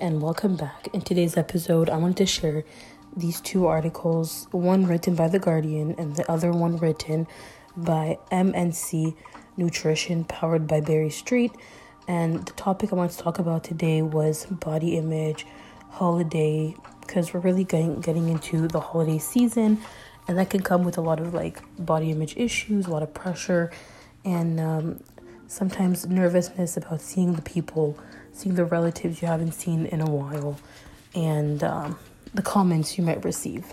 And welcome back. In today's episode, I wanted to share these two articles, one written by The Guardian and the other one written by MNC Nutrition, powered by Barry Street. And the topic I wanted to talk about today was body image, holiday, because we're really getting into the holiday season, and that can come with a lot of body image issues, a lot of pressure, and sometimes nervousness about seeing the people, seeing the relatives you haven't seen in a while, and the comments you might receive.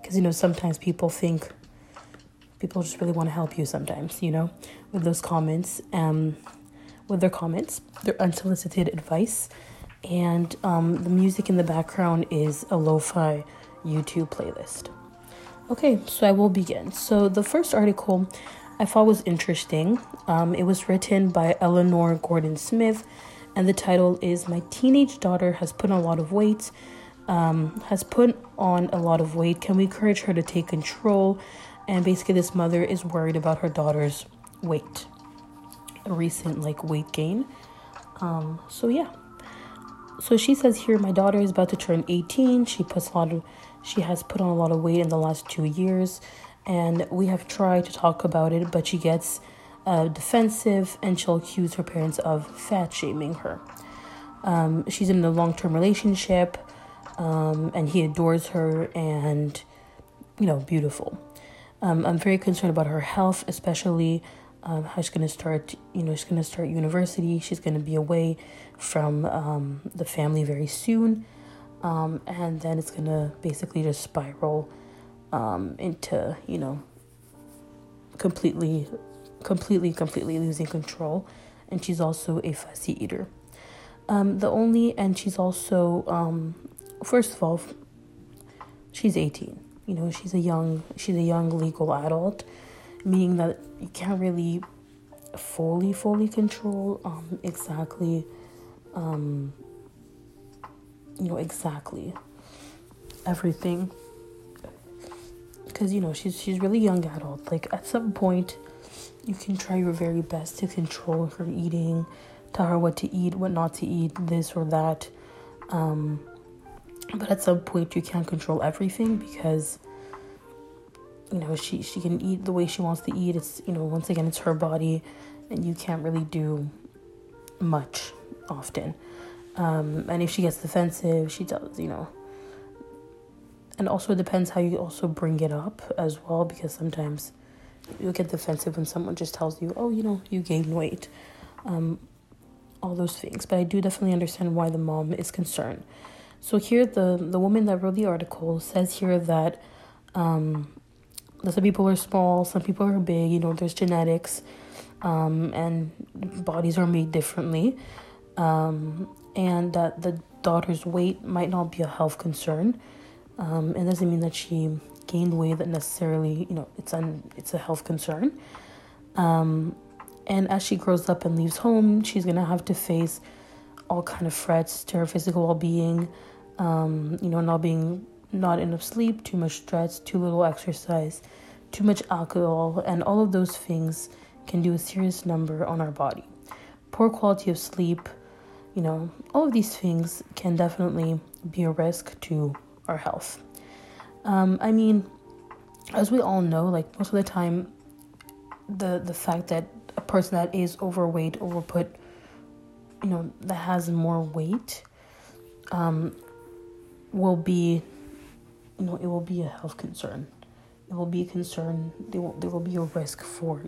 Because, sometimes people think people just really want to help you sometimes, with those comments, their unsolicited advice. And the music in the background is a lo-fi YouTube playlist. Okay, so I will begin. So the first article I thought was interesting. It was written by Eleanor Gordon Smith, and the title is "My Teenage Daughter Has Put on a Lot of Weight. Can we encourage her to take control?" And basically, this mother is worried about her daughter's weight, a recent weight gain. So she says here, "My daughter is about to turn 18. She has put on a lot of weight in the last 2 years, and we have tried to talk about it, but she gets defensive, and she'll accuse her parents of fat shaming her. She's in a long-term relationship, and he adores her and, beautiful. I'm very concerned about her health, especially how she's going to start university. She's going to be away from the family very soon, and then it's going to basically just spiral into, completely losing control, and she's also a fussy eater. She's also first of all, she's 18. She's a young legal adult, meaning that you can't really fully control exactly everything, because she's really young adult. At some point, you can try your very best to control her eating, tell her what to eat, what not to eat, this or that. But at some point, you can't control everything because, she can eat the way she wants to eat. It's, once again, it's her body, and you can't really do much often. And if she gets defensive, she does, And also it depends how you also bring it up as well, because sometimes you'll get defensive when someone just tells you, oh, you gained weight, all those things. But I do definitely understand why the mom is concerned. So here, the woman that wrote the article says here that some people are small, some people are big, there's genetics, and bodies are made differently, and that the daughter's weight might not be a health concern. It doesn't mean that she gained weight that necessarily, it's a health concern. And as she grows up and leaves home, she's going to have to face all kind of threats to her physical well-being, not enough sleep, too much stress, too little exercise, too much alcohol, and all of those things can do a serious number on our body. Poor quality of sleep, all of these things can definitely be a risk to our health. As we all know, most of the time, the fact that a person that is overweight, overput, that has more weight, will be, it will be a health concern. It will be a concern. There will be a risk for,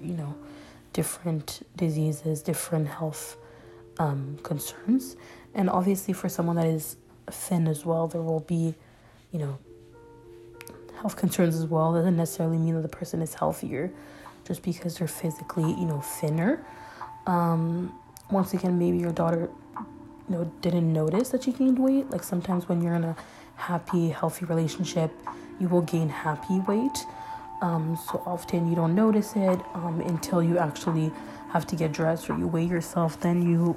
different diseases, different health concerns. And obviously for someone that is thin as well, there will be, health concerns as well. That doesn't necessarily mean that the person is healthier just because they're physically, thinner. Once again, maybe your daughter, didn't notice that she gained weight. Sometimes when you're in a happy, healthy relationship, you will gain happy weight. So often you don't notice it until you actually have to get dressed or you weigh yourself. Then you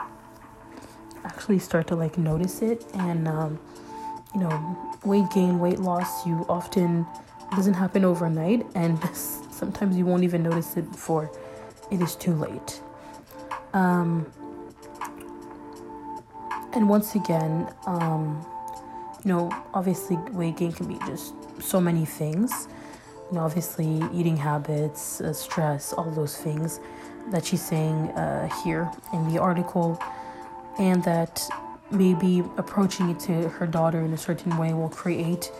actually start to notice it. And, weight gain, weight loss, you often doesn't happen overnight, and sometimes you won't even notice it before it is too late. And once again, obviously weight gain can be just so many things. Obviously eating habits, stress, all those things that she's saying here in the article, and that maybe approaching it to her daughter in a certain way will create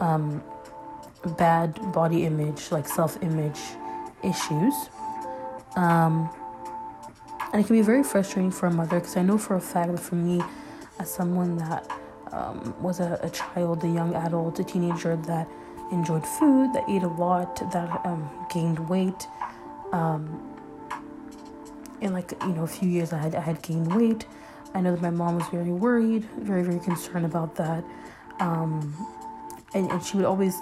bad body image, like self-image issues. And it can be very frustrating for a mother, because I know for a fact that for me, as someone that was a child, a young adult, a teenager that enjoyed food, that ate a lot, that gained weight, in a few years I had gained weight. I know that my mom was very worried, very, very concerned about that. And she would always,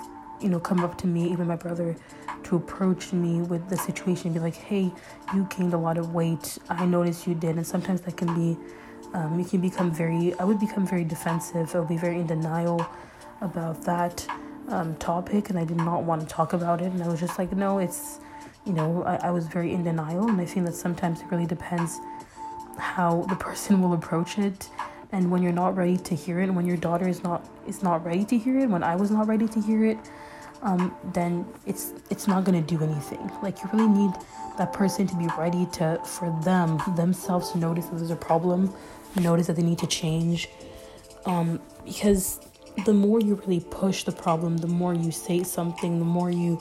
come up to me, even my brother, to approach me with the situation and be like, hey, you gained a lot of weight. I noticed you did. And sometimes that can be, I would become very defensive. I would be very in denial about that topic. And I did not want to talk about it. And I was just like, no, it's, I was very in denial. And I think that sometimes it really depends how the person will approach it, and when you're not ready to hear it, and when your daughter is not ready to hear it, when I was not ready to hear it, then it's not gonna do anything. Like, you really need that person to be ready for themselves to notice that there's a problem, notice that they need to change, because the more you really push the problem, the more you say something, the more you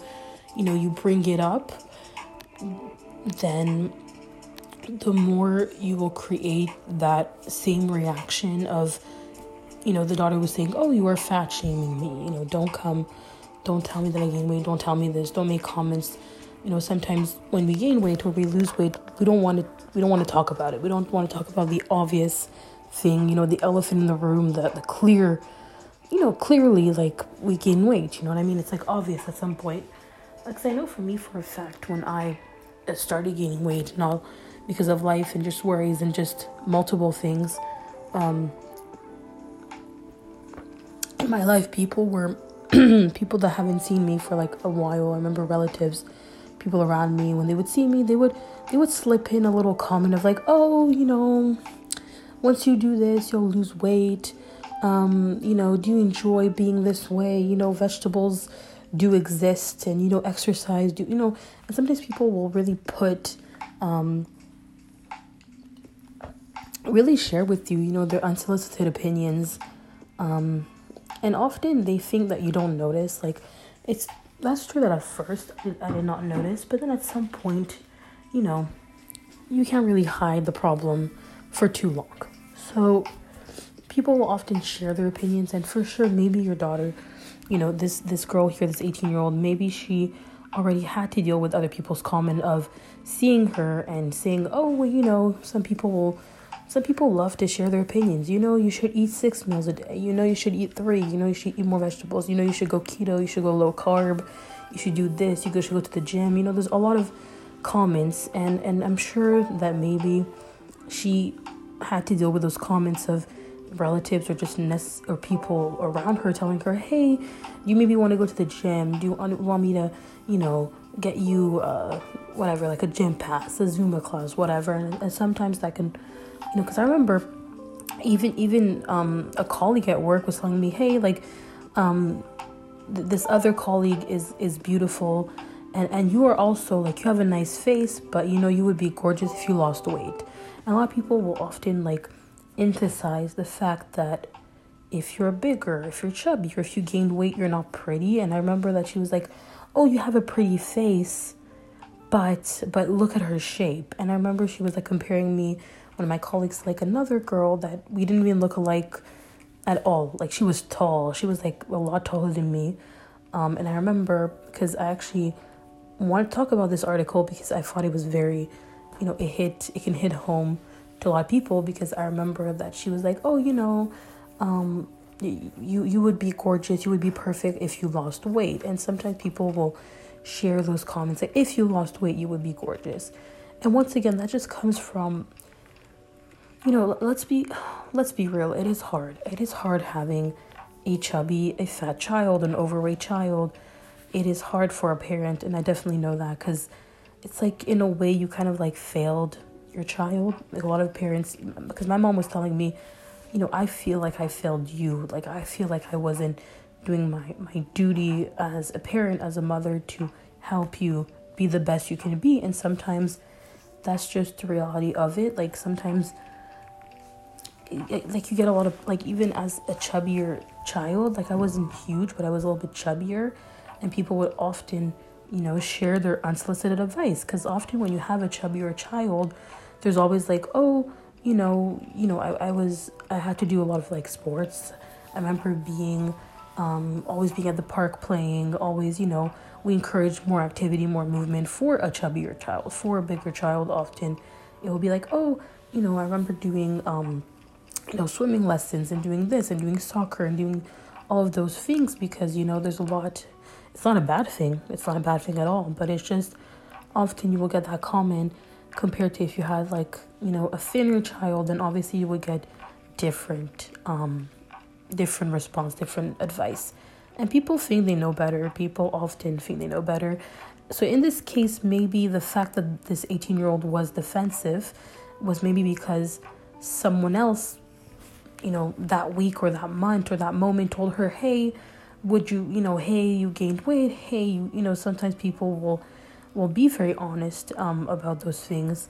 bring it up, then the more you will create that same reaction of, the daughter was saying, oh, you are fat shaming me, don't tell me that I gained weight, don't tell me this, don't make comments. Sometimes when we gain weight or we lose weight, we don't want to talk about it. We don't want to talk about the obvious thing, the elephant in the room, the clear, clearly, we gain weight, you know what I mean? It's obvious at some point. Because I know for me, for a fact, when I started gaining weight and all, because of life and just worries and just multiple things in my life, people were people that haven't seen me for a while. I remember relatives, people around me, when they would see me, they would slip in a little comment of oh, once you do this, you'll lose weight. Do you enjoy being this way? Vegetables do exist, and exercise do, and sometimes people will really put really share with you, their unsolicited opinions, and often they think that you don't notice. That's true that at first I did not notice, but then at some point, you can't really hide the problem for too long. So people will often share their opinions, and for sure, maybe your daughter, this girl here, this 18-year-old, maybe she already had to deal with other people's comment of seeing her and saying, oh, well, some people love to share their opinions. You should eat 6 meals a day. You should eat 3. You should eat more vegetables. You should go keto. You should go low carb. You should do this. You should go to the gym. There's a lot of comments. And I'm sure that maybe she had to deal with those comments of relatives or just or people around her telling her, hey, you maybe want to go to the gym. Do you want me to, get you, whatever, a gym pass, a Zumba class, whatever. And sometimes that can, because I remember even a colleague at work was telling me, hey, this other colleague is beautiful, and you are also, you have a nice face, but, you would be gorgeous if you lost weight. And a lot of people will often, emphasize the fact that if you're bigger, if you're chubby, or if you gained weight, you're not pretty. And I remember that she was like, oh, you have a pretty face, but look at her shape. And I remember she was comparing me, one of my colleagues, another girl that we didn't even look alike at all. She was tall. She was a lot taller than me. And I remember, because I actually want to talk about this article, because I thought it was very, it can hit home to a lot of people, because I remember that she was like, oh, you would be gorgeous, you would be perfect if you lost weight. And sometimes people will share those comments, if you lost weight, you would be gorgeous. And once again, that just comes from, let's be real. It is hard. It is hard having a chubby, a fat child, an overweight child. It is hard for a parent, and I definitely know that, because it's in a way you kind of failed your child. A lot of parents, because my mom was telling me, you know, I feel like I failed you. Like, I feel like I wasn't doing my duty as a parent, as a mother, to help you be the best you can be. And sometimes that's just the reality of it. Like, sometimes, like, you get a lot of, like, even as a chubbier child, like, I wasn't huge, but I was a little bit chubbier, and people would often, you know, share their unsolicited advice, because often when you have a chubbier child, there's always like, oh, you know, I had to do a lot of, like, sports. I remember being, always being at the park playing, always, you know, we encourage more activity, more movement for a chubbier child. For a bigger child, often it will be like, oh, you know, I remember doing, you know, swimming lessons and doing this and doing soccer and doing all of those things, because, you know, there's a lot. It's not a bad thing. It's not a bad thing at all. But it's just often you will get that comment compared to if you had, like, you know, a thinner child, then obviously you would get different response, different advice. And people think they know better. People often think they know better. So in this case, maybe the fact that this 18-year-old was defensive was maybe because someone else, you know, that week or that month or that moment told her, hey, would you, you know, hey, you gained weight. Hey, you know, sometimes people will be very honest about those things.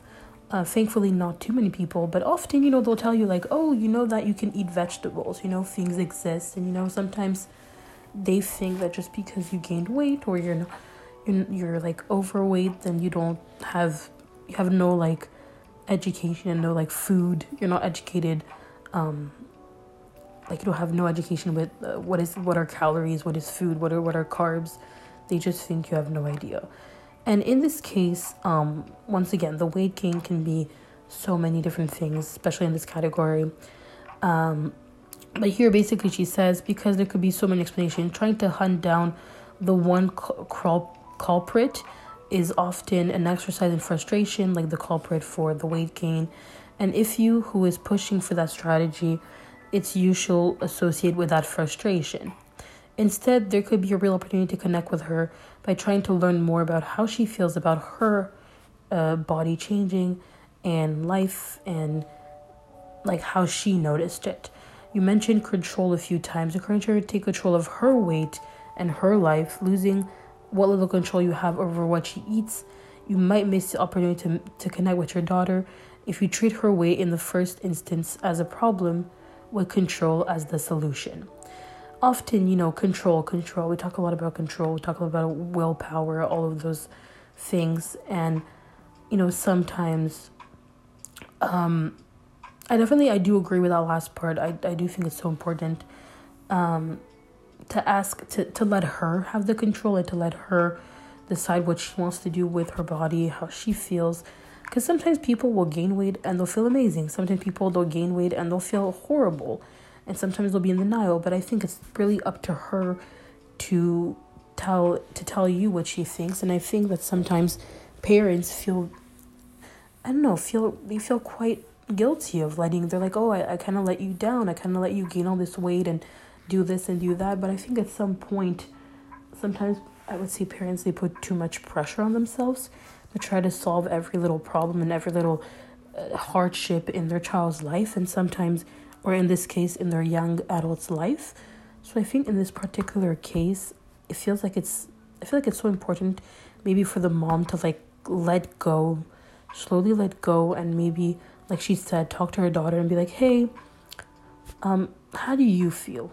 Thankfully, not too many people, but often, you know, they'll tell you like, oh, you know that you can eat vegetables, you know, things exist. And, you know, sometimes they think that just because you gained weight or you're like overweight, then you have no, like, education and no, like, food. You're not educated. Like, you don't have no education with what are calories, what is food, what are carbs. They just think you have no idea. And in this case, once again, the weight gain can be so many different things, especially in this category. But here, basically, she says, because there could be so many explanations, trying to hunt down the one culprit is often an exercise in frustration, like the culprit for the weight gain. And if you, who is pushing for that strategy, it's usual associate with that frustration. Instead, there could be a real opportunity to connect with her by trying to learn more about how she feels about her body changing and life, and like how she noticed it. You mentioned control a few times. Encouraging her to take control of her weight and her life, losing what little control you have over what she eats. You might miss the opportunity to connect with your daughter if you treat her weight in the first instance as a problem, with control as the solution. Often, you know, control. We talk a lot about control. We talk a lot about willpower, all of those things. And, you know, sometimes, I do agree with that last part. I do think it's so important to ask, to let her have the control and to let her decide what she wants to do with her body, how she feels. Because sometimes people will gain weight and they'll feel amazing. Sometimes people, they'll gain weight and they'll feel horrible. And sometimes they'll be in denial. But I think it's really up to her to tell you what she thinks. And I think that sometimes parents feel quite guilty of letting. They're like, oh, I kind of let you down. I kind of let you gain all this weight and do this and do that. But I think at some point, sometimes I would say parents, they put too much pressure on themselves to try to solve every little problem and every little hardship in their child's life, and sometimes, or in this case, in their young adult's life. So I think in this particular case, I feel like it's so important, maybe for the mom to, like, let go, slowly let go, and maybe, like she said, talk to her daughter and be like, hey, how do you feel?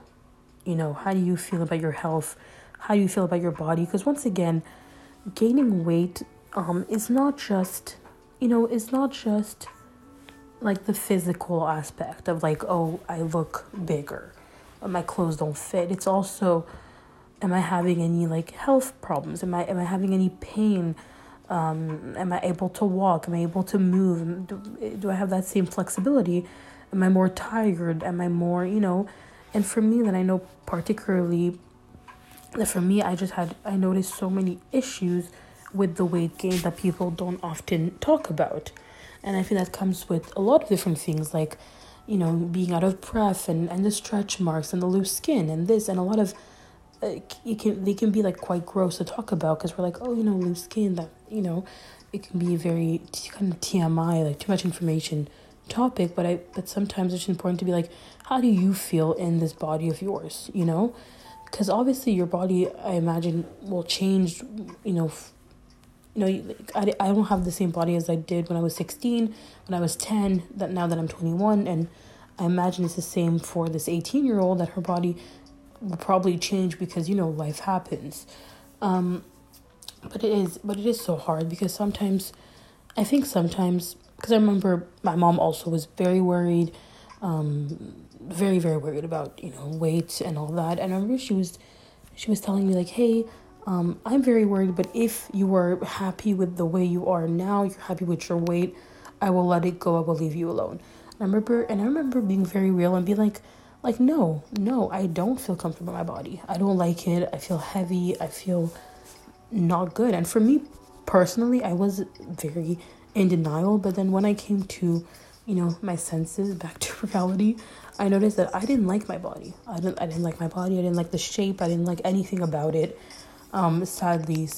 You know, how do you feel about your health? How do you feel about your body? Because once again, gaining weight, it's not just like the physical aspect of like, oh, I look bigger, my clothes don't fit. It's also, am I having any, like, health problems? Am I having any pain? Am I able to walk? Am I able to move? Do I have that same flexibility? Am I more tired? Am I more, you know? And for me, then I know particularly that for me, I noticed so many issues with the weight gain that people don't often talk about. And I think that comes with a lot of different things, like, you know, being out of breath and the stretch marks and the loose skin and this, and a lot of they can be, like, quite gross to talk about, because we're like, oh, you know, loose skin, that, you know, it can be very kind of TMI, like too much information, topic, but sometimes it's important to be like, how do you feel in this body of yours, you know? Because obviously your body, I imagine, will change, you know. I don't have the same body as I did when I was 16, when I was 10, that now that I'm 21, and I imagine it's the same for this 18-year-old, that her body will probably change because, you know, life happens. But it is so hard, because sometimes, because I remember my mom also was very worried, very, very worried about, you know, weight and all that. And I remember she was telling me like, hey, I'm very worried, but if you are happy with the way you are now, you're happy with your weight, I will let it go. I will leave you alone. And I remember being very real and being like, no, I don't feel comfortable in my body. I don't like it. I feel heavy. I feel not good. And for me personally, I was very in denial. But then when I came to, you know, my senses, back to reality, I noticed that I didn't like my body. I didn't like my body. I didn't like the shape. I didn't like anything about it. Sadly,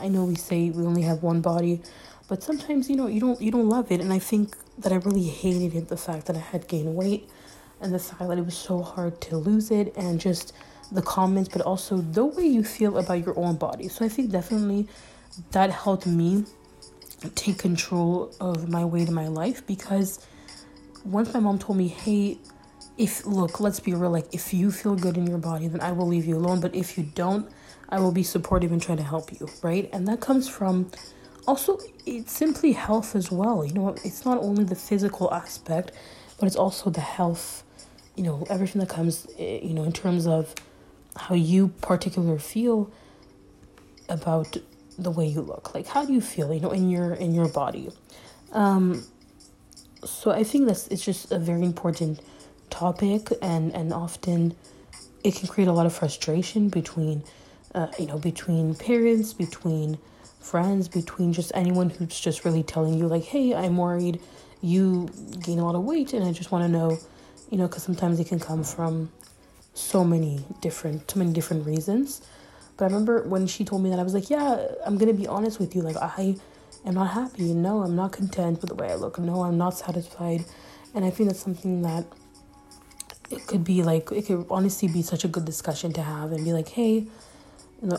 I know we say we only have one body, but sometimes, you know, you don't love it. And I think that I really hated it, the fact that I had gained weight and the fact that it was so hard to lose it, and just the comments, but also the way you feel about your own body. So I think definitely that helped me take control of my weight in my life, because once my mom told me, hey, let's be real, like, if you feel good in your body, then I will leave you alone. But if you don't, I will be supportive and try to help you, right? And that comes from also, it's simply health as well. You know, it's not only the physical aspect, but it's also the health, you know, everything that comes, you know, in terms of how you particularly feel about the way you look. Like, how do you feel, you know, in your body? So I think it's just a very important topic, and often it can create a lot of frustration between between parents, between friends, between just anyone who's just really telling you like, hey, I'm worried you gain a lot of weight, and I just want to know, you know, because sometimes it can come from so many different reasons. But I remember when she told me that, I was like, yeah, I'm going to be honest with you. Like, I am not happy. No, I'm not content with the way I look. No, I'm not satisfied. And I think that's something that it could honestly be such a good discussion to have, and be like, hey,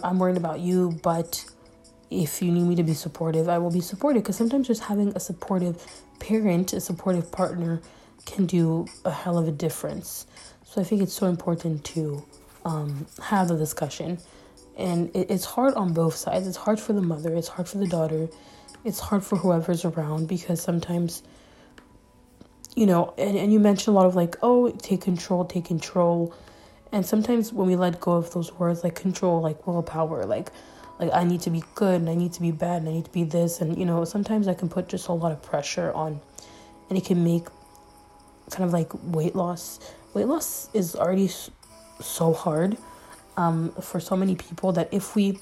I'm worried about you, but if you need me to be supportive, I will be supportive. Because sometimes just having a supportive parent, a supportive partner, can do a hell of a difference. So I think it's so important to have the discussion. And it's hard on both sides. It's hard for the mother. It's hard for the daughter. It's hard for whoever's around, because sometimes, you know, and you mentioned a lot of like, oh, take control. And sometimes when we let go of those words, like control, like willpower, like I need to be good, and I need to be bad, and I need to be this. And, you know, sometimes I can put just a lot of pressure on, and it can make kind of like weight loss. Weight loss is already so hard for so many people, that if we,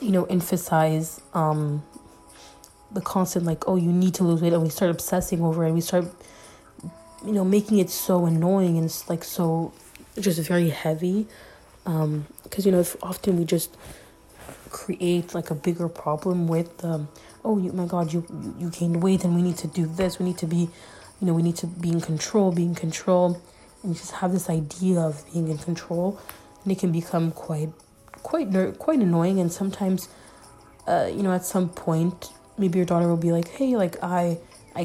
you know, emphasize the constant like, oh, you need to lose weight, and we start obsessing over it, and we start, you know, making it so annoying, and it's like so just very heavy, because, you know, if often we just create like a bigger problem with you gained weight, and we need to do this, we need to be in control, and you just have this idea of being in control, and it can become quite annoying. And sometimes you know, at some point maybe your daughter will be like, hey, like I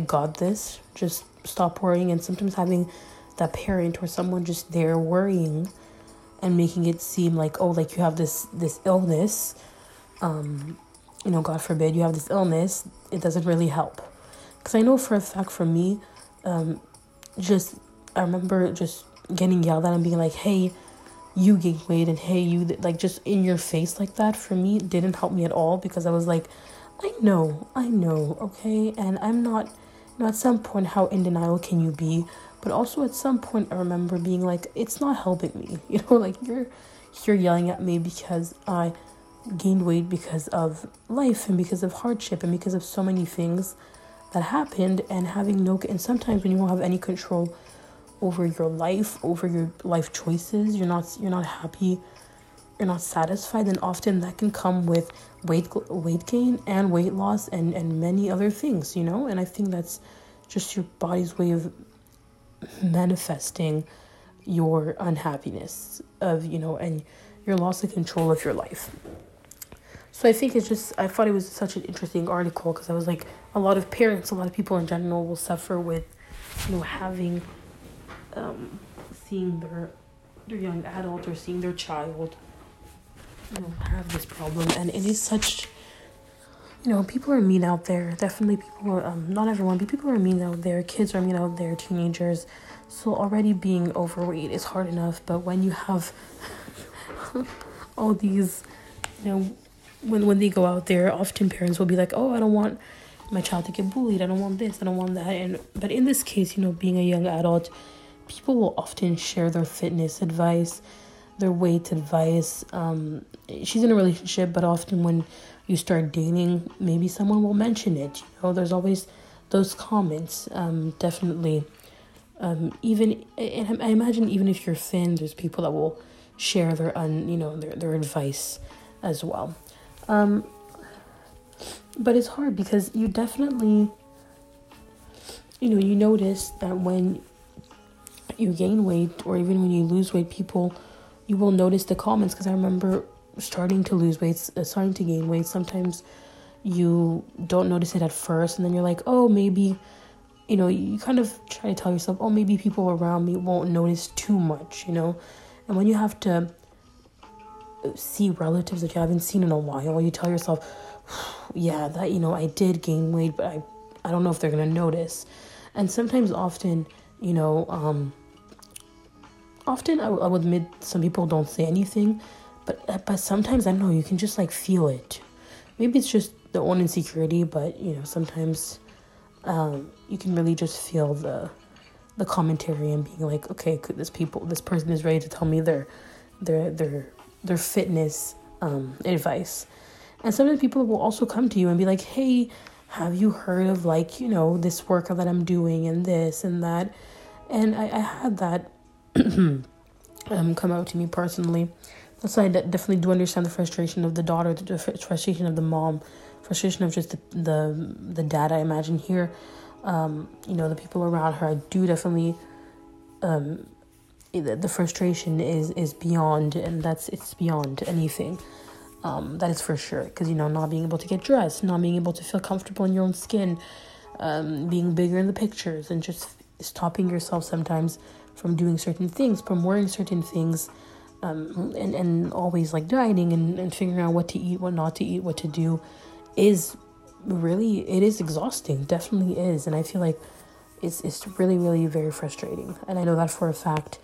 got this, just stop worrying. And sometimes having that parent or someone just there worrying and making it seem like, oh, like you have this illness, you know, God forbid you have this illness, it doesn't really help. Because I know for a fact for me, I remember just getting yelled at and being like, hey, you gained weight, and hey, you, like, just in your face like that, for me didn't help me at all, because I was like, I know, okay, and I'm not, you know, at some point, how in denial can you be? But also at some point, I remember being like, it's not helping me. You know, like, you're yelling at me because I gained weight because of life, and because of hardship, and because of so many things that happened, and sometimes when you don't have any control over your life, over your life choices, you're not happy, you're not satisfied, then often that can come with weight gain and weight loss and many other things, you know. And I think that's just your body's way of manifesting your unhappiness of, you know, and your loss of control of your life. So I think it's just, I thought it was such an interesting article, because I was like, a lot of parents, a lot of people in general will suffer with, you know, having, seeing their young adult or seeing their child, you know, have this problem. And it is such, you know, people are mean out there. Definitely people are, not everyone, but people are mean out there. Kids are mean out there, teenagers. So already being overweight is hard enough, but when you have all these, you know, when they go out there, often parents will be like, oh, I don't want my child to get bullied, I don't want this, I don't want that. And but in this case, you know, being a young adult, people will often share their fitness advice, their weight advice. She's in a relationship, but often when you start dating, maybe someone will mention it. You know, there's always those comments. Definitely. Even, and I imagine even if you're thin, there's people that will share their advice as well. But it's hard because you definitely, you notice that when you gain weight or even when you lose weight, you will notice the comments. Because I remember starting to gain weight, sometimes you don't notice it at first, and then you're like, oh, maybe, you kind of try to tell yourself, oh, maybe people around me won't notice too much, And when you have to see relatives that you haven't seen in a while, you tell yourself, yeah, that, I did gain weight, but I don't know if they're going to notice. And sometimes often, often I will admit some people don't say anything, but sometimes, I don't know, you can just, feel it. Maybe it's just the own insecurity, but, sometimes... you can really just feel the commentary and being like, okay, could this person is ready to tell me their fitness advice. And sometimes people will also come to you and be like, hey, have you heard of this workout that I'm doing and this and that? And I had that come out to me personally. That's why I definitely do understand the frustration of the daughter, the frustration of the mom, frustration of just the dad, I imagine here, the people around her. I do definitely, the frustration is beyond, and it's beyond anything, that is for sure, because, not being able to get dressed, not being able to feel comfortable in your own skin, being bigger in the pictures, and just stopping yourself sometimes from doing certain things, from wearing certain things, and always dieting and figuring out what to eat, what not to eat, what to do. It is exhausting, definitely is. And I feel like it's really, really very frustrating. And I know that for a fact,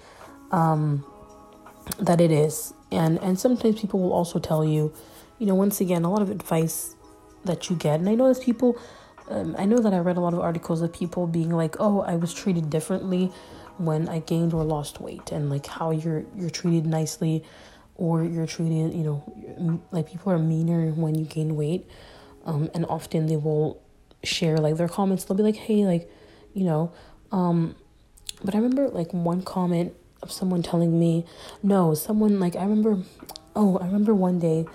that it is. And sometimes people will also tell you, once again, a lot of advice that you get. And I know there's people, I know that I read a lot of articles of people being like, oh, I was treated differently when I gained or lost weight, and how you're treated nicely, or you're treated, people are meaner when you gain weight. And often they will share their comments. They'll be like, hey, but I remember one comment of someone telling me, no, someone I remember one day,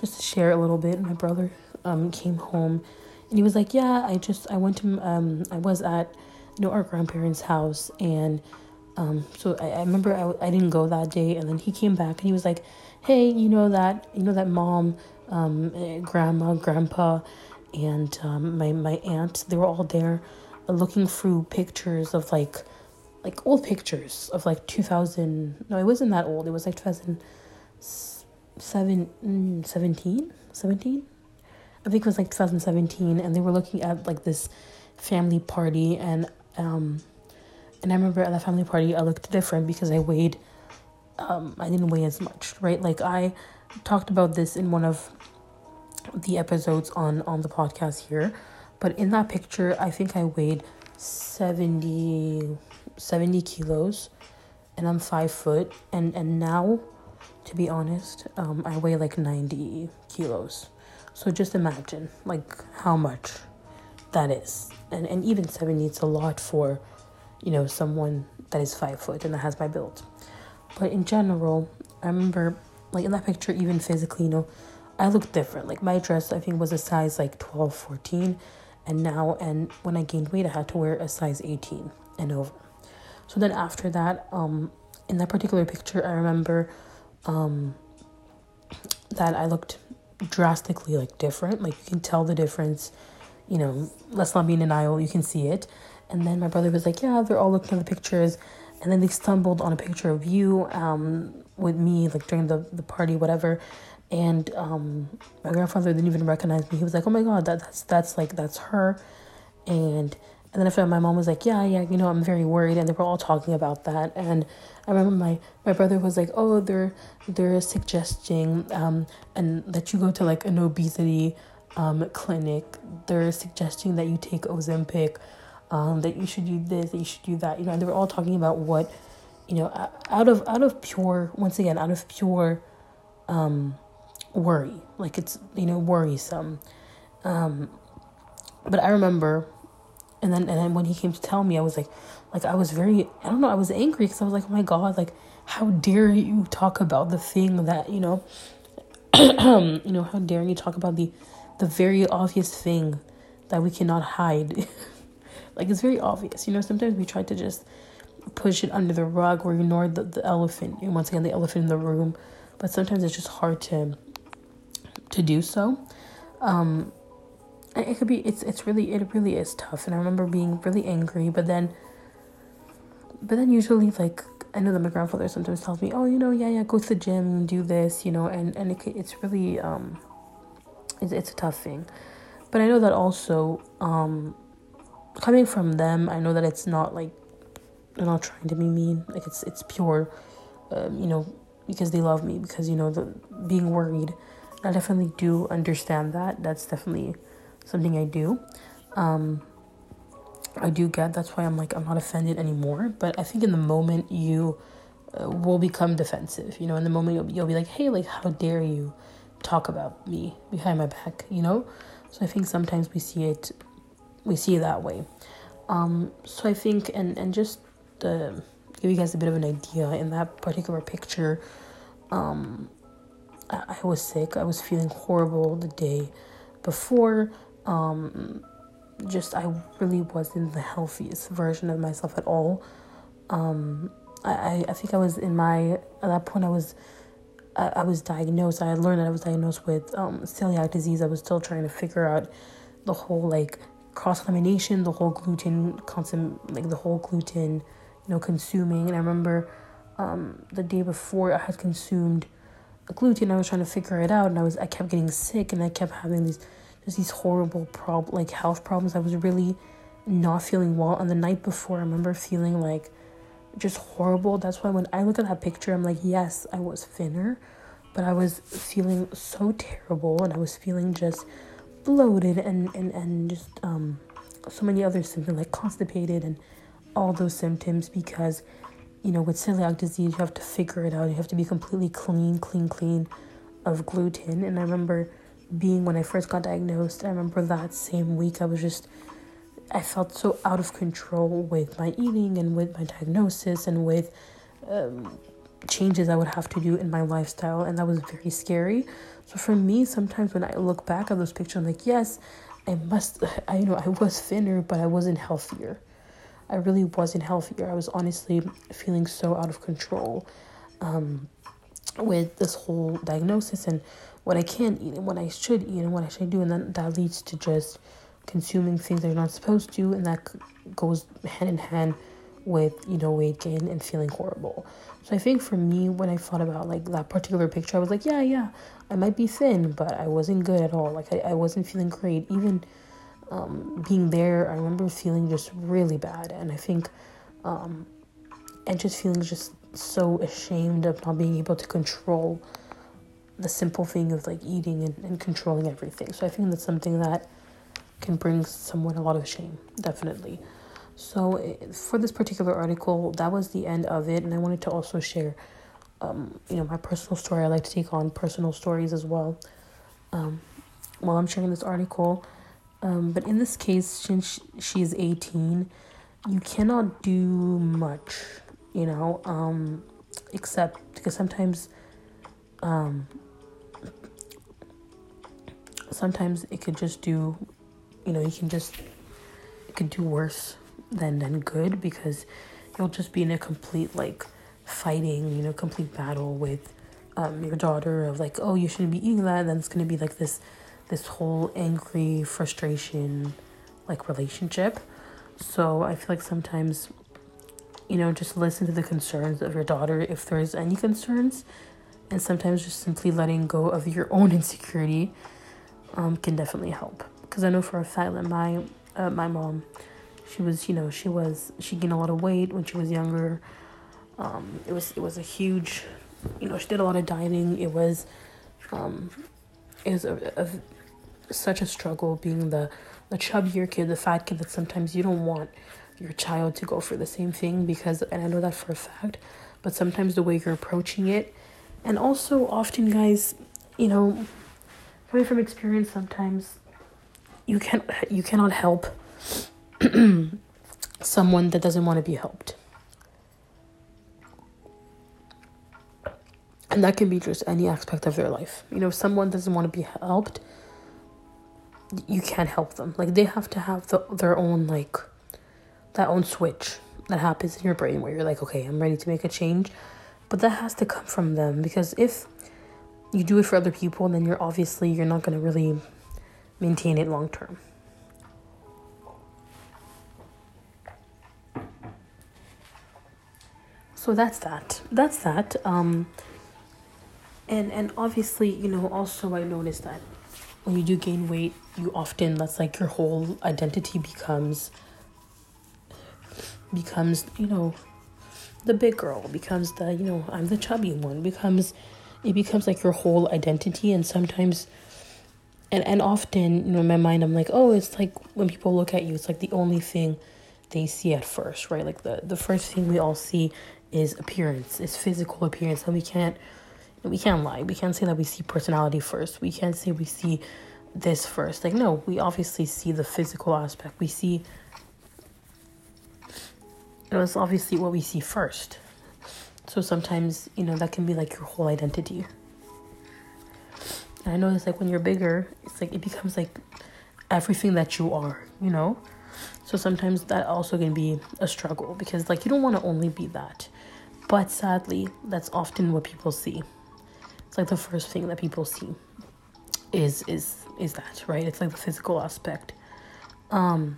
just to share a little bit, my brother came home and he was like, yeah, I went to I was at our grandparents' house, and so I remember I didn't go that day. And then he came back and he was like, hey, that mom, grandma, grandpa, and my aunt, they were all there looking through pictures of old pictures of 2000, no, it wasn't that old, it was 2017, I think it was 2017, and they were looking at this family party, and I remember at that family party I looked different because I weighed, I didn't weigh as much, right? I talked about this in one of the episodes on the podcast here, but in that picture I think I weighed 70 kilos, and I'm 5 foot, and now, to be honest, I weigh 90 kilos. So just imagine how much that is, and even 70, it's a lot for someone that is 5 foot and that has my build. But in general, I remember in that picture, even physically, I looked different. My dress, I think, was a size 12, 14, And when I gained weight, I had to wear a size 18 and over. So then after that, in that particular picture, I remember that I looked drastically different. You can tell the difference, let's not be in denial, you can see it. And then my brother was like, yeah, they're all looking at the pictures. And then they stumbled on a picture of you with me, during the party, whatever. And my grandfather didn't even recognize me. He was like, oh my God, that's her. And then I found my mom was like, yeah, I'm very worried. And they were all talking about that. And I remember my brother was like, oh, they're suggesting and that you go to an obesity clinic. They're suggesting that you take Ozempic, that you should do this, that you should do that. And they were all talking about what, out of pure worry. It's, worrisome. But I remember... And then when he came to tell me, I was I was angry because I was like, oh my God, how dare you talk about the thing that, how dare you talk about the very obvious thing that we cannot hide. It's very obvious. Sometimes we try to just push it under the rug or ignore the elephant. And once again, the elephant in the room. But sometimes it's just hard to do so. It could be, it really is tough. And I remember being really angry, but then usually I know that my grandfather sometimes tells me, oh, yeah, go to the gym, do this, and it's really, it's a tough thing. But I know that also, coming from them, I know that it's not they're not trying to be mean. It's pure, because they love me, because, being worried, I definitely do understand that. That's definitely something I do. I do get, that's why I'm not offended anymore. But I think in the moment you will become defensive, in the moment you'll be like, hey, how dare you talk about me behind my back, So I think sometimes we see it that way. So I think, and just to give you guys a bit of an idea, in that particular picture, I was sick. I was feeling horrible the day before. I really wasn't the healthiest version of myself at all. I think I was I was diagnosed. I learned that I was diagnosed with celiac disease. I was still trying to figure out the whole cross-elimination, the whole gluten consuming. And I remember the day before I had consumed gluten. I was trying to figure it out, and I kept getting sick, and I kept having these horrible health problems. I was really not feeling well. And the night before, I remember feeling just horrible. That's why when I look at that picture, I'm like, yes, I was thinner, but I was feeling so terrible, and I was feeling just bloated and just so many other symptoms, constipated and all those symptoms, because with celiac disease, you have to figure it out. You have to be completely clean of gluten. And I remember when I first got diagnosed, I remember that same week I felt so out of control with my eating and with my diagnosis and with changes I would have to do in my lifestyle. And that was very scary. So for me, sometimes when I look back at those pictures, I'm like, yes, I was thinner, but I wasn't healthier. I really wasn't healthier. I was honestly feeling so out of control with this whole diagnosis and what I can eat and what I should eat and what I should do. And then that leads to just consuming things that you're not supposed to. And that goes hand in hand with, weight gain and feeling horrible. So I think for me, when I thought about that particular picture, I was like, yeah, I might be thin, but I wasn't good at all. I wasn't feeling great. Even being there, I remember feeling just really bad, and I think and just feeling just so ashamed of not being able to control the simple thing of eating and controlling everything. So I think that's something that can bring someone a lot of shame, definitely. So for this particular article, that was the end of it, and I wanted to also share my personal story. I like to take on personal stories as well while I'm sharing this article. But in this case, since she's 18, you cannot do much, except because sometimes it could just do you know, it could do worse than good, because you'll just be in a complete, like, fighting, you know, complete battle with your daughter of, like, oh, you shouldn't be eating that, and then it's going to be, like, this whole angry frustration, like, relationship. So I feel like sometimes, you know, just listen to the concerns of your daughter if there's any concerns, and sometimes just simply letting go of your own insecurity can definitely help. Because I know for a fact that my mom, she gained a lot of weight when she was younger. It was a huge, you know, she did a lot of dieting. It was such a struggle being the chubbier kid, the fat kid, that sometimes you don't want your child to go for the same thing, because, and I know that for a fact, but sometimes the way you're approaching it, and also often, guys, you know, coming from experience, sometimes you cannot help someone that doesn't want to be helped. And that can be just any aspect of their life. You know, if someone doesn't want to be helped, you can't help them. Like, they have to have their own, like, that own switch that happens in your brain where you're like, okay, I'm ready to make a change. But that has to come from them, because if you do it for other people, then you're not going to really maintain it long term. So that's that. And obviously, you know, also I noticed that when you do gain weight, you often, that's like your whole identity becomes, you know, the big girl, becomes the, you know, I'm the chubby one, becomes like your whole identity. And sometimes, and often, you know, in my mind, I'm like, oh, it's like when people look at you, it's like the only thing they see at first, right? Like the first thing we all see is appearance, is physical appearance, and we can't lie. We can't say that we see personality first. We can't say we see this first. Like, no, we obviously see the physical aspect. We see, you know, it's obviously what we see first. So sometimes, you know, that can be like your whole identity. And I know it's like when you're bigger, it's like it becomes like everything that you are, you know? So sometimes that also can be a struggle, because, like, you don't want to only be that. But sadly, that's often what people see. It's like the first thing that people see is that, right? It's like the physical aspect. And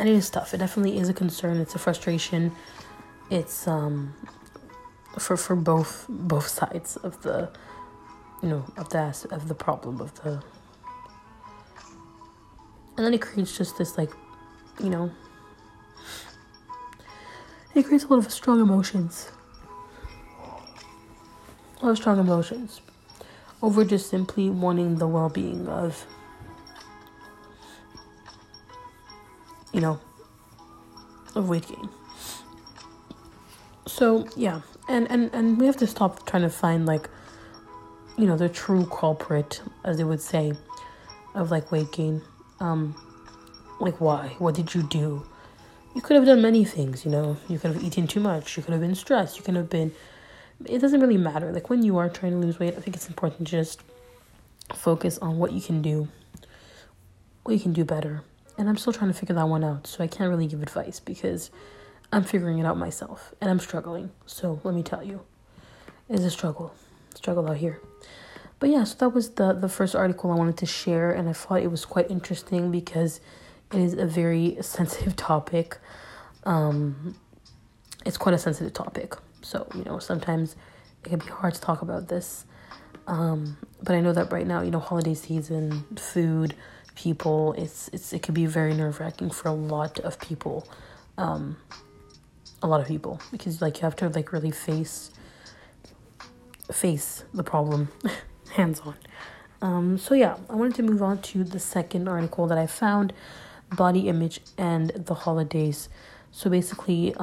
it is tough. It definitely is a concern. It's a frustration. It's for both sides of the, you know, of the problem of the. And then it creates just this, like, you know, it creates a lot of strong emotions. A lot of strong emotions over just simply wanting the well-being of, you know, of weight gain. So, yeah. And we have to stop trying to find, like, you know, the true culprit, as they would say, of, like, weight gain. Like, why? What did you do? You could have done many things, you know. You could have eaten too much. You could have been stressed. You could have been... It doesn't really matter. Like, when you are trying to lose weight, I think it's important to just focus on what you can do. What you can do better. And I'm still trying to figure that one out, so I can't really give advice because I'm figuring it out myself. And I'm struggling. So, let me tell you. It's a struggle. Struggle out here. But yeah, so that was the first article I wanted to share. And I thought it was quite interesting because... It is a very sensitive topic. It's quite a sensitive topic. So, you know, sometimes it can be hard to talk about this. But I know that right now, you know, holiday season, food, people, it can be very nerve-wracking for a lot of people. Because, like, you have to, like, really face the problem hands-on. So, yeah, I wanted to move on to the second article that I found. Body image and the holidays. So basically,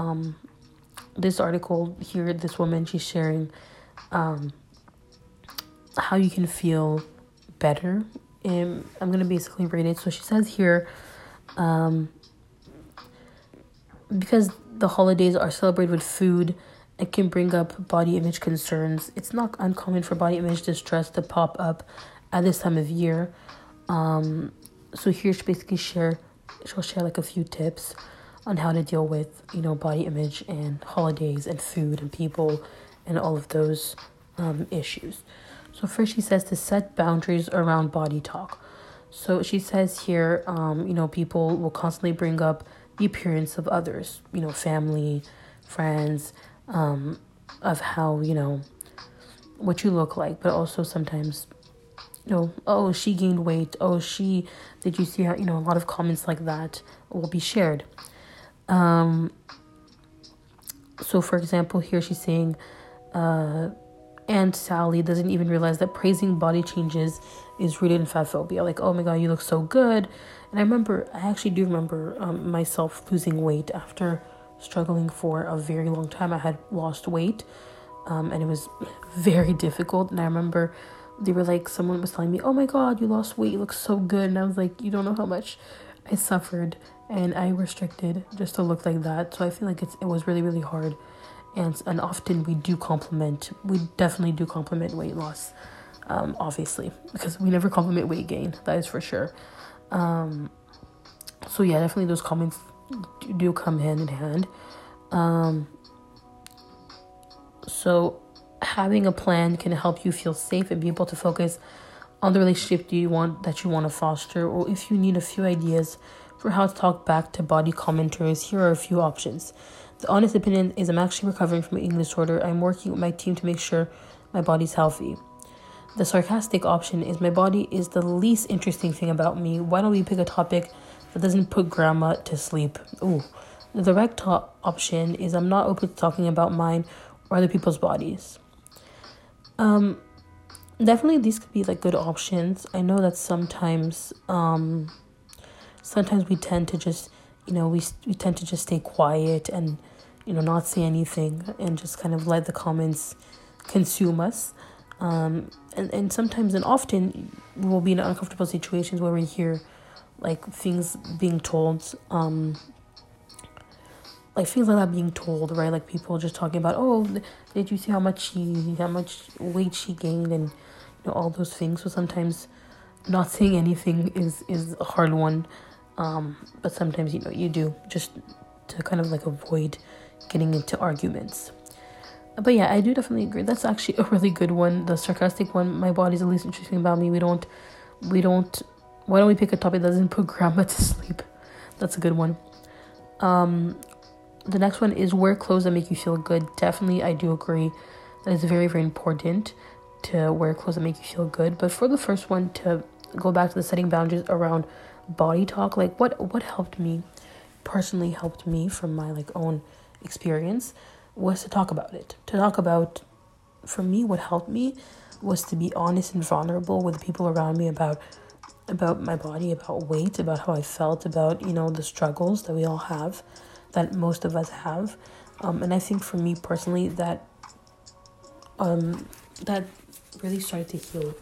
this article here, this woman, she's sharing how you can feel better. And I'm going to basically read it. So she says here, because the holidays are celebrated with food, it can bring up body image concerns. It's not uncommon for body image distress to pop up at this time of year. So here she basically she'll share like a few tips on how to deal with, you know, body image and holidays and food and people and all of those issues. So first she says to set boundaries around body talk. So she says here, you know, people will constantly bring up the appearance of others, you know, family, friends, of how, you know, what you look like, but also sometimes, you know, oh, she gained weight, oh, she, did you see how, you know, a lot of comments like that will be shared. So for example, here she's saying, Aunt Sally doesn't even realize that praising body changes is rooted in fat phobia. Like, oh my God, you look so good. And I actually do remember myself losing weight after struggling for a very long time. I had lost weight, and it was very difficult. And I remember they were like, someone was telling me, oh my God, you lost weight, you look so good. And I was like, you don't know how much I suffered, and I restricted just to look like that. So I feel like it was really, really hard. And often we definitely do compliment weight loss, obviously, because we never compliment weight gain, that is for sure. So yeah, definitely those comments do come hand in hand. So having a plan can help you feel safe and be able to focus on the relationship that you want to foster, or if you need a few ideas for how to talk back to body commenters, here are a few options. The honest opinion is, I'm actually recovering from an eating disorder. I'm working with my team to make sure my body's healthy. The sarcastic option is, my body is the least interesting thing about me. Why don't we pick a topic that doesn't put grandma to sleep? Ooh. The direct option is, I'm not open to talking about mine or other people's bodies. Definitely these could be like good options. I know that sometimes we tend to just, you know, we tend to just stay quiet and, you know, not say anything and just kind of let the comments consume us. And sometimes and often we will be in uncomfortable situations where we hear like things being told, like things like that being told, right? Like people just talking about, oh, did you see how much weight she gained, and, you know, all those things. So sometimes not saying anything is a hard one. But sometimes, you know, you do just to kind of like avoid getting into arguments. But yeah, I do definitely agree. That's actually a really good one. The sarcastic one, my body's the least interesting about me. Why don't we pick a topic that doesn't put grandma to sleep? That's a good one. The next one is, wear clothes that make you feel good. Definitely, I do agree that it's very, very important to wear clothes that make you feel good. But for the first one, to go back to the setting boundaries around body talk, like what helped me from my like own experience was to talk about for me. What helped me was to be honest and vulnerable with the people around me about my body, about weight, about how I felt, about, you know, the struggles that we all have, that most of us have, and I think for me personally that really started to heal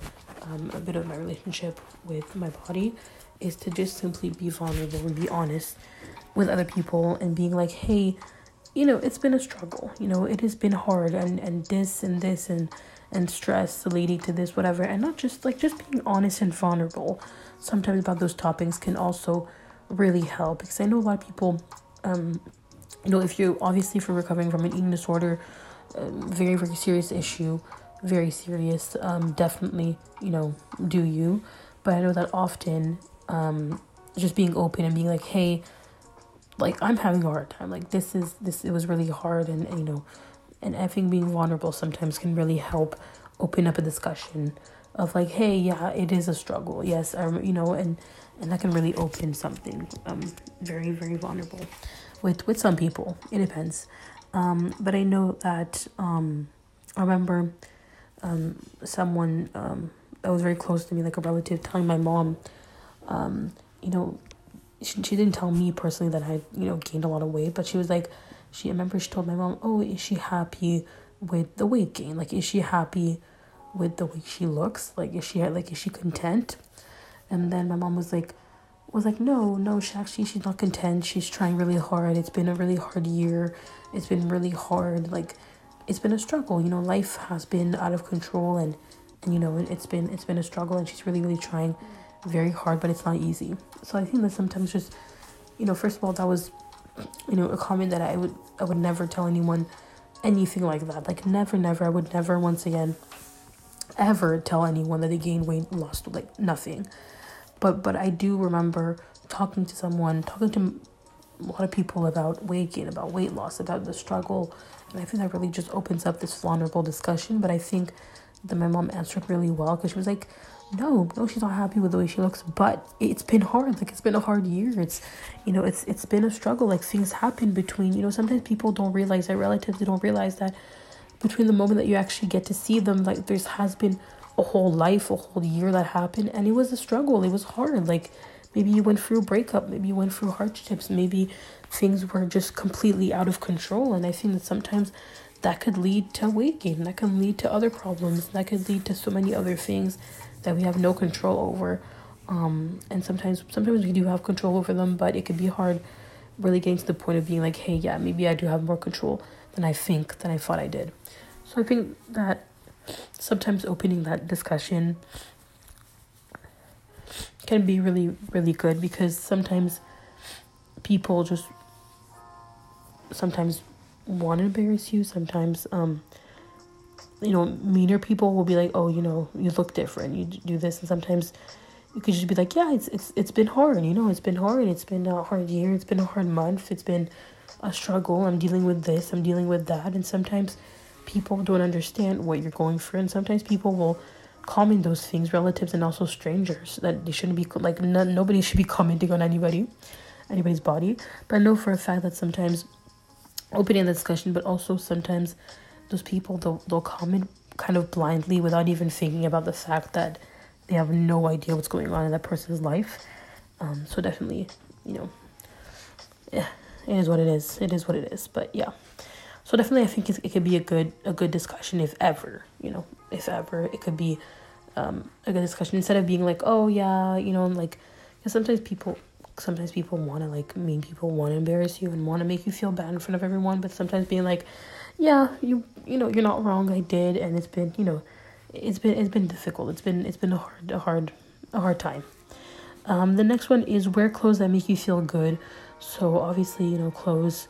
a bit of my relationship with my body, is to just simply be vulnerable and be honest with other people and being like, hey, you know, it's been a struggle, you know, it has been hard, and this and this and stress leading to this, whatever. And not just being honest and vulnerable sometimes about those topics can also really help, because I know a lot of people, you know, if you're recovering from an eating disorder, very, very serious issue, very serious, definitely, you know, do you. But I know that often, just being open and being like, hey, like, I'm having a hard time, like it was really hard, and you know, and I think being vulnerable sometimes can really help open up a discussion of like, hey, yeah, it is a struggle, yes, you know, and that can really open something, very, very vulnerable with some people. It depends, but I know that, I remember, someone, that was very close to me, like a relative, telling my mom, you know, she didn't tell me personally that I, you know, gained a lot of weight, but she was like, she told my mom, oh, is she happy with the weight gain? Like, is she happy with the way she looks? Like, is she content? And then my mom was like, no, she's not content. She's trying really hard. It's been a really hard year. It's been really hard. Like, it's been a struggle. You know, life has been out of control, and you know, it's been a struggle, and she's really, really trying very hard, but it's not easy. So I think that sometimes just, first of all, that was, a comment that I would never tell anyone anything like that. Like, never, I would never once again ever tell anyone that they gained weight, lost, like, nothing. But I do remember talking to a lot of people about weight gain, about weight loss, about the struggle. And I think that really just opens up this vulnerable discussion. But I think that my mom answered really well, because she was like, no, she's not happy with the way she looks, but it's been hard. Like, it's been a hard year. It's, it's been a struggle. Like, things happen between, sometimes people don't realize that, relatives, they don't realize that between the moment that you actually get to see them, like, there has been a whole life, a whole year that happened, and it was a struggle. It was hard. Like, maybe you went through a breakup, maybe you went through hardships, maybe things were just completely out of control. And I think that sometimes that could lead to weight gain, that can lead to other problems, that could lead to so many other things that we have no control over. And sometimes we do have control over them, but it could be hard really getting to the point of being like, hey, yeah, maybe I do have more control than I thought I did. So I think that sometimes opening that discussion can be really, really good, because sometimes people just sometimes want to embarrass you. Sometimes, meaner people will be like, oh, you look different, you do this. And sometimes you could just be like, yeah, it's been hard, it's been hard. It's been a hard year. It's been a hard month. It's been a struggle. I'm dealing with this. I'm dealing with that. And sometimes people don't understand what you're going through. And sometimes people will comment those things, relatives and also strangers, that they shouldn't be, like, nobody should be commenting on anybody's body. But I know for a fact that sometimes opening the discussion, but also sometimes those people, they'll comment kind of blindly without even thinking about the fact that they have no idea what's going on in that person's life. So definitely, yeah, it is what it is. It is what it is. But yeah. So definitely, I think it could be a good discussion, if ever. It could be a good discussion, instead of being like, oh, yeah, like, cause sometimes people want to, like, mean people want to embarrass you and want to make you feel bad in front of everyone. But sometimes being like, yeah, you're not wrong, I did, and it's been, it's been difficult. It's been a hard time. The next one is wear clothes that make you feel good. So obviously, clothes.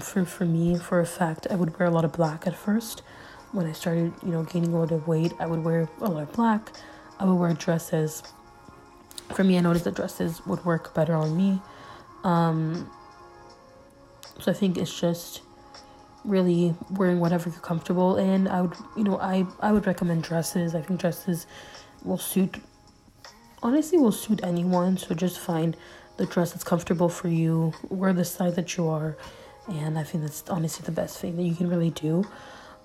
For me, for a fact, I would wear a lot of black at first. When I started, gaining a lot of weight, I would wear a lot of black. I would wear dresses. For me, I noticed that dresses would work better on me. So I think it's just really wearing whatever you're comfortable in. I would, I would recommend dresses. I think dresses will suit anyone. So just find the dress that's comfortable for you, wear the size that you are. And I think that's honestly the best thing that you can really do.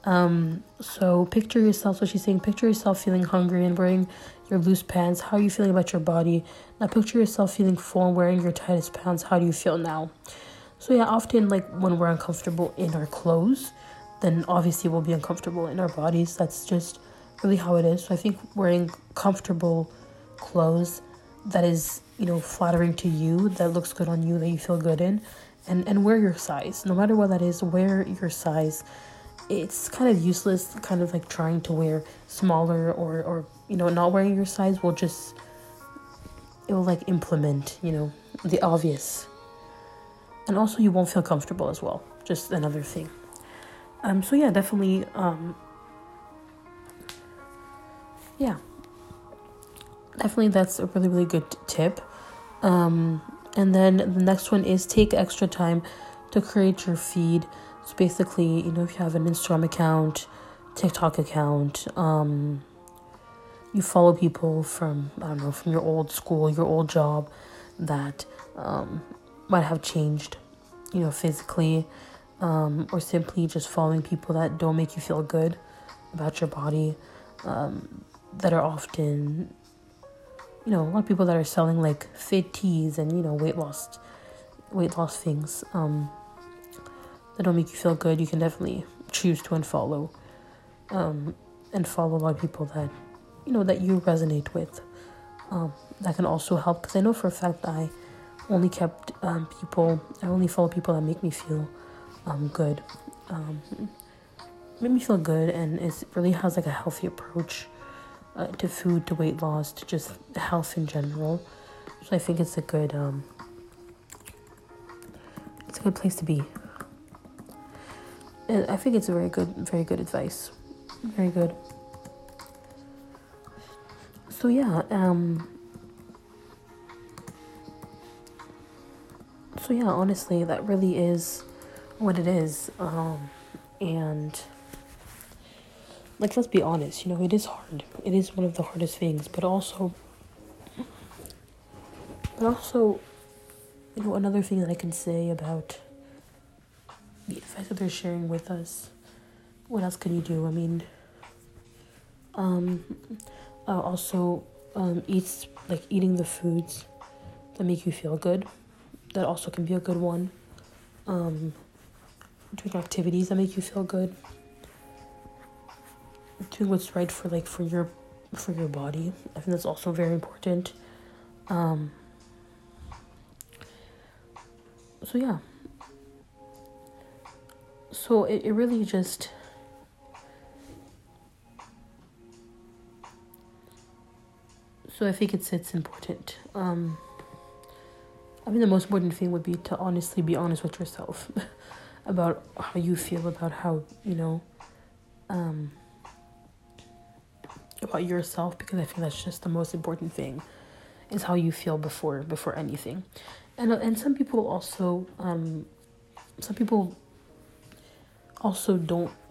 So picture yourself. So she's saying, picture yourself feeling hungry and wearing your loose pants. How are you feeling about your body? Now picture yourself feeling full and wearing your tightest pants. How do you feel now? So yeah, often, like, when we're uncomfortable in our clothes, then obviously we'll be uncomfortable in our bodies. That's just really how it is. So I think wearing comfortable clothes that is, flattering to you, that looks good on you, that you feel good in. And wear your size. No matter what that is, wear your size. It's kind of useless, kind of like trying to wear smaller or not wearing your size will just, it will like implement, the obvious. And also you won't feel comfortable as well. Just another thing. So yeah, definitely, yeah. Definitely that's a really, really good tip. And then the next one is take extra time to create your feed. So basically, if you have an Instagram account, TikTok account, you follow people from, from your old school, your old job that might have changed, physically, or simply just following people that don't make you feel good about your body, that are often... a lot of people that are selling like fit teas and, weight loss things, that don't make you feel good. You can definitely choose to unfollow, and follow a lot of people that, that you resonate with. That can also help, because I know for a fact that I only kept, I only follow people that make me feel, good. Made me feel good, and it really has like a healthy approach. to food, to weight loss, to just health in general. So I think it's a good place to be. And I think it's very good advice. Very good. So yeah, honestly, that really is what it is. And like, let's be honest, it is hard. It is one of the hardest things, but also, another thing that I can say about the advice that they're sharing with us, what else can you do? I mean, eating the foods that make you feel good, that also can be a good one. Doing activities that make you feel good. Doing what's right for your body. I think that's also very important. So yeah. So it really just, so I think it's important. I mean, the most important thing would be to honestly be honest with yourself about how you feel, about how, about yourself, because I think that's just the most important thing, is how you feel before anything. And some people also,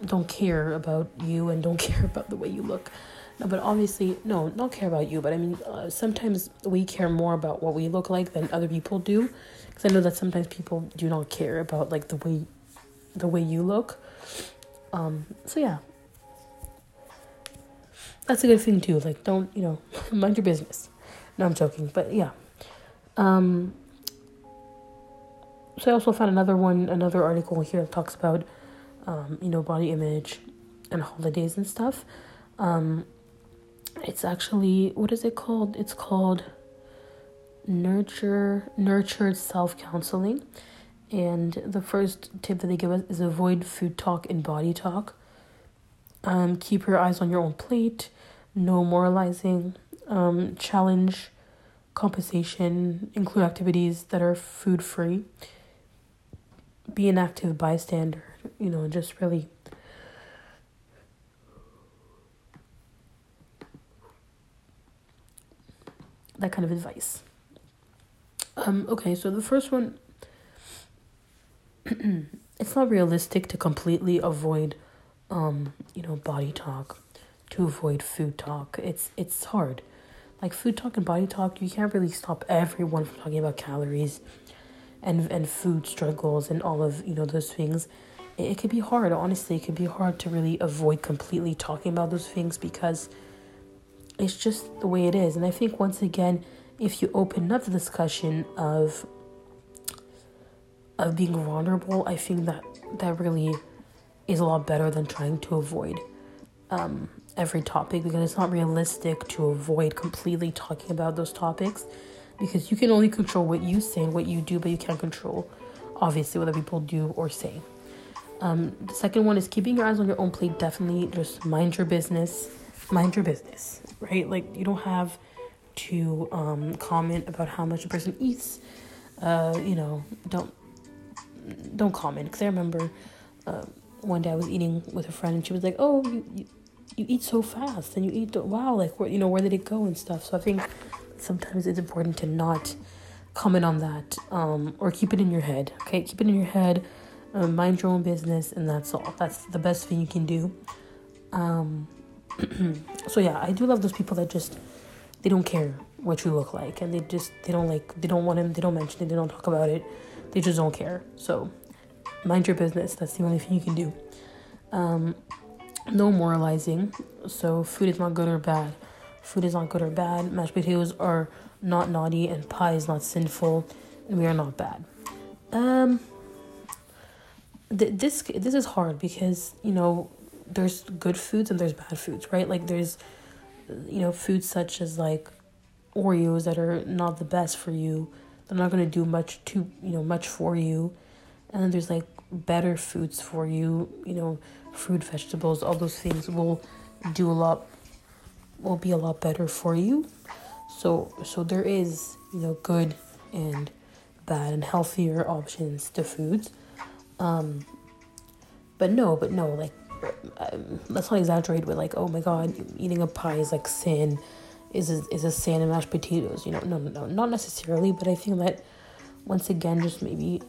don't care about you and don't care about the way you look. No, but obviously, no, not care about you, but I mean, sometimes we care more about what we look like than other people do, because I know that sometimes people do not care about, like, the way you look. So yeah, that's a good thing too, like, don't, mind your business. No, I'm joking, but yeah. So I also found another article here that talks about, body image and holidays and stuff. It's actually, what is it called? It's called Nurture Nurtured Self Counseling, and the first tip that they give us is avoid food talk and body talk. Keep your eyes on your own plate. No moralizing. Challenge compensation. Include activities that are food free. Be an active bystander. Just really. That kind of advice. Okay, so the first one, it's not realistic to completely avoid, body talk, to avoid food talk. It's hard. Like, food talk and body talk, you can't really stop everyone from talking about calories and food struggles and all of, those things. It could be hard, honestly. It could be hard to really avoid completely talking about those things, because it's just the way it is. And I think, once again, if you open up the discussion of being vulnerable, I think that really is a lot better than trying to avoid every topic, because it's not realistic to avoid completely talking about those topics, because you can only control what you say and what you do, but you can't control, obviously, what other people do or say. The second one is keeping your eyes on your own plate. Definitely just mind your business. Mind your business, right? Like, you don't have to comment about how much a person eats. Don't comment, because I remember one day I was eating with a friend, and she was like, "Oh, you eat so fast, and you eat wow, like, where, where did it go and stuff." So I think sometimes it's important to not comment on that, or keep it in your head. Okay, keep it in your head. Mind your own business, and that's all. That's the best thing you can do. So yeah, I do love those people that just, they don't care what you look like, and they don't mention it, they don't talk about it, they just don't care. So mind your business. That's the only thing you can do. No moralizing. So food is not good or bad. Mashed potatoes are not naughty, and pie is not sinful, and we are not bad. This is hard, because there's good foods and there's bad foods, right? Like, there's, foods such as, like, Oreos that are not the best for you. They're not going to do much for you. And then there's, like, better foods for you, fruit, vegetables, all those things will do a lot will be a lot better for you. So there is, good and bad and healthier options to foods. But let's not exaggerate with oh my God, eating a pie is like sin. Is a sin and mashed potatoes, No, not necessarily. But I think that once again, just maybe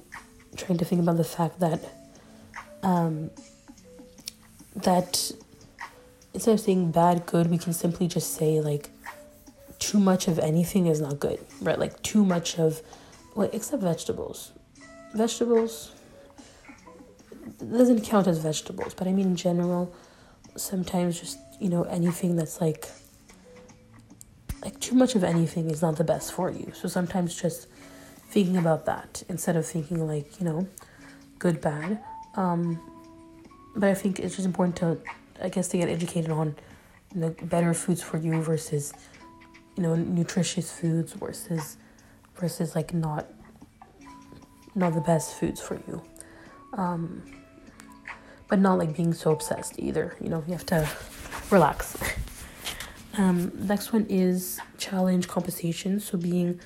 trying to think about the fact that, that instead of saying bad, good, we can simply just say too much of anything is not good, right? Too much of, except vegetables. Vegetables doesn't count as vegetables, but I mean in general, sometimes just, anything that's like too much of anything is not the best for you. So sometimes just thinking about that instead of thinking good, bad. But I think it's just important to get educated on better foods for you versus nutritious foods versus not the best foods for you. But not being so obsessed either. You have to relax. Next one is challenge compensation. So being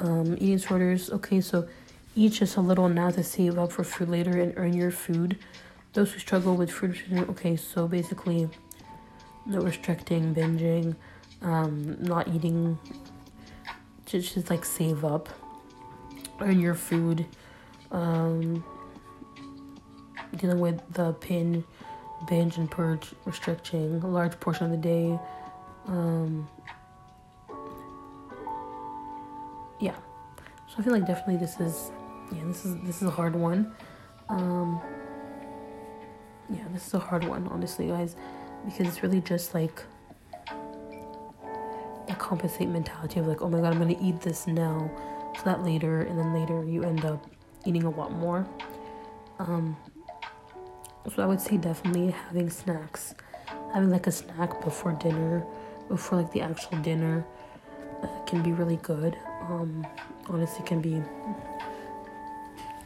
eating disorders. Okay, so eat just a little now to save up for food later and earn your food. Those who struggle with food restriction. Okay, so basically, no restricting, binging, not eating. Just save up, earn your food. Dealing with the binge and purge, restricting a large portion of the day. Yeah, so I feel definitely this is a hard one. This is a hard one, honestly, guys, because it's really just a compensate mentality of oh my God, I'm gonna eat this now so that later, and then later you end up eating a lot more. So I would say definitely having snacks, having a snack before dinner, before the actual dinner, can be really good. Honestly, can be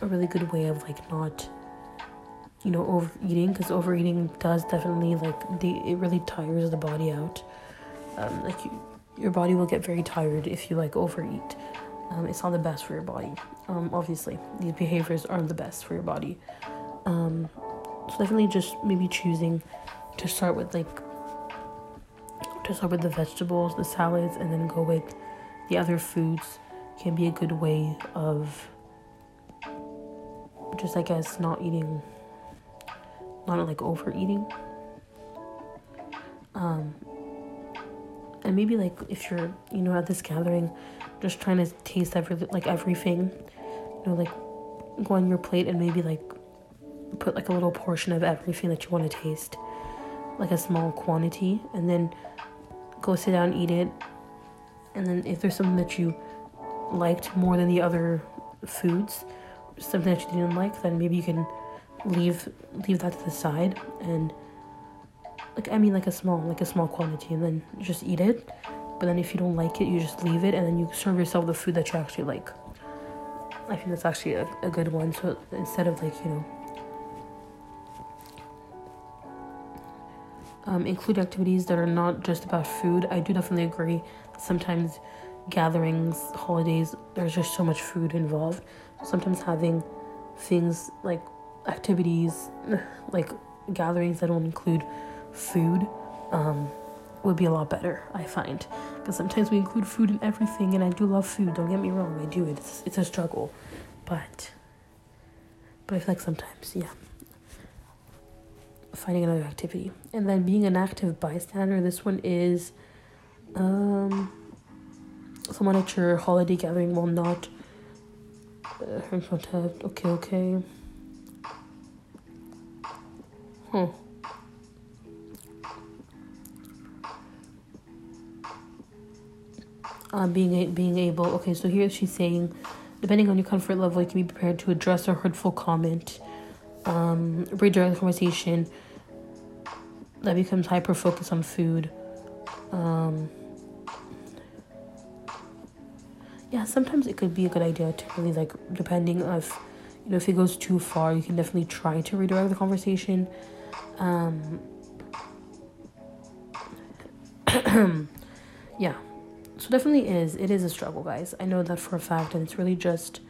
a really good way of not overeating, because overeating does definitely it really tires the body out. Your body will get very tired if you overeat. It's not the best for your body. Obviously, these behaviors aren't the best for your body. So definitely just maybe choosing to start with the vegetables, the salads, and then go with the other foods can be a good way of just not eating, not overeating. And maybe if you're at this gathering, just trying to taste everything, go on your plate and maybe put a little portion of everything that you want to taste, a small quantity, and then go sit down and eat it. And then if there's something that you liked more than the other foods, something that you didn't like, then maybe you can leave that to the side and a small quantity, and then just eat it. But then if you don't like it, you just leave it, and then you serve yourself the food that you actually like. I think that's actually a good one. So instead of include activities that are not just about food. I do definitely agree. Sometimes gatherings, holidays, there's just so much food involved. Sometimes having things activities, gatherings that don't include food, would be a lot better, I find. Because sometimes we include food in everything, and I do love food. Don't get me wrong, I do. It's a struggle, but I feel sometimes, yeah. Finding another activity. And then being an active bystander. This one is someone at your holiday gathering will not harm contact. Okay. Being able. Okay, so here she's saying, depending on your comfort level, you can be prepared to address a hurtful comment, redirect the conversation that becomes hyper focused on food. Sometimes it could be a good idea to really depending on if it goes too far, you can definitely try to redirect the conversation. Yeah. So definitely it is a struggle, guys. I know that for a fact, and it's really just,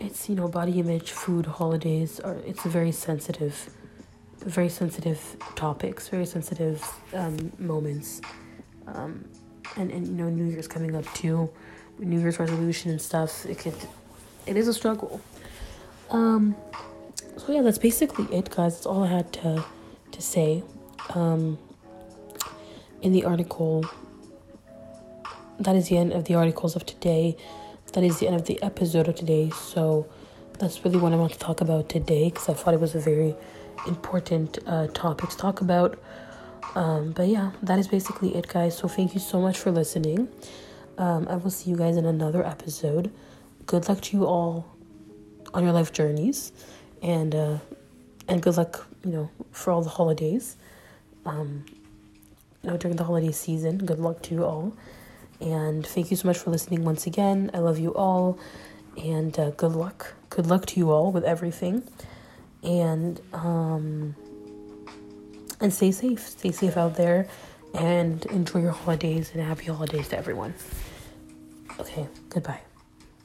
it's, you know, body image, food, holidays, or it's very sensitive topics, very sensitive moments. And you know, New Year's coming up too, New Year's resolution and stuff, it is a struggle. So yeah, that's basically it, guys. That's all I had to say. In the article, that is the end of the articles of today. That is the end of the episode of today. So that's really what I want to talk about today, because I thought it was a very important topic to talk about. But yeah, that is basically it, guys. So thank you so much for listening. I will see you guys in another episode. Good luck to you all on your life journeys, and good luck, you know, for all the holidays. You know, during the holiday season, good luck to you all. And thank you so much for listening once again. I love you all, and good luck to you all with everything, and stay safe out there, and enjoy your holidays, and happy holidays to everyone. Okay, goodbye.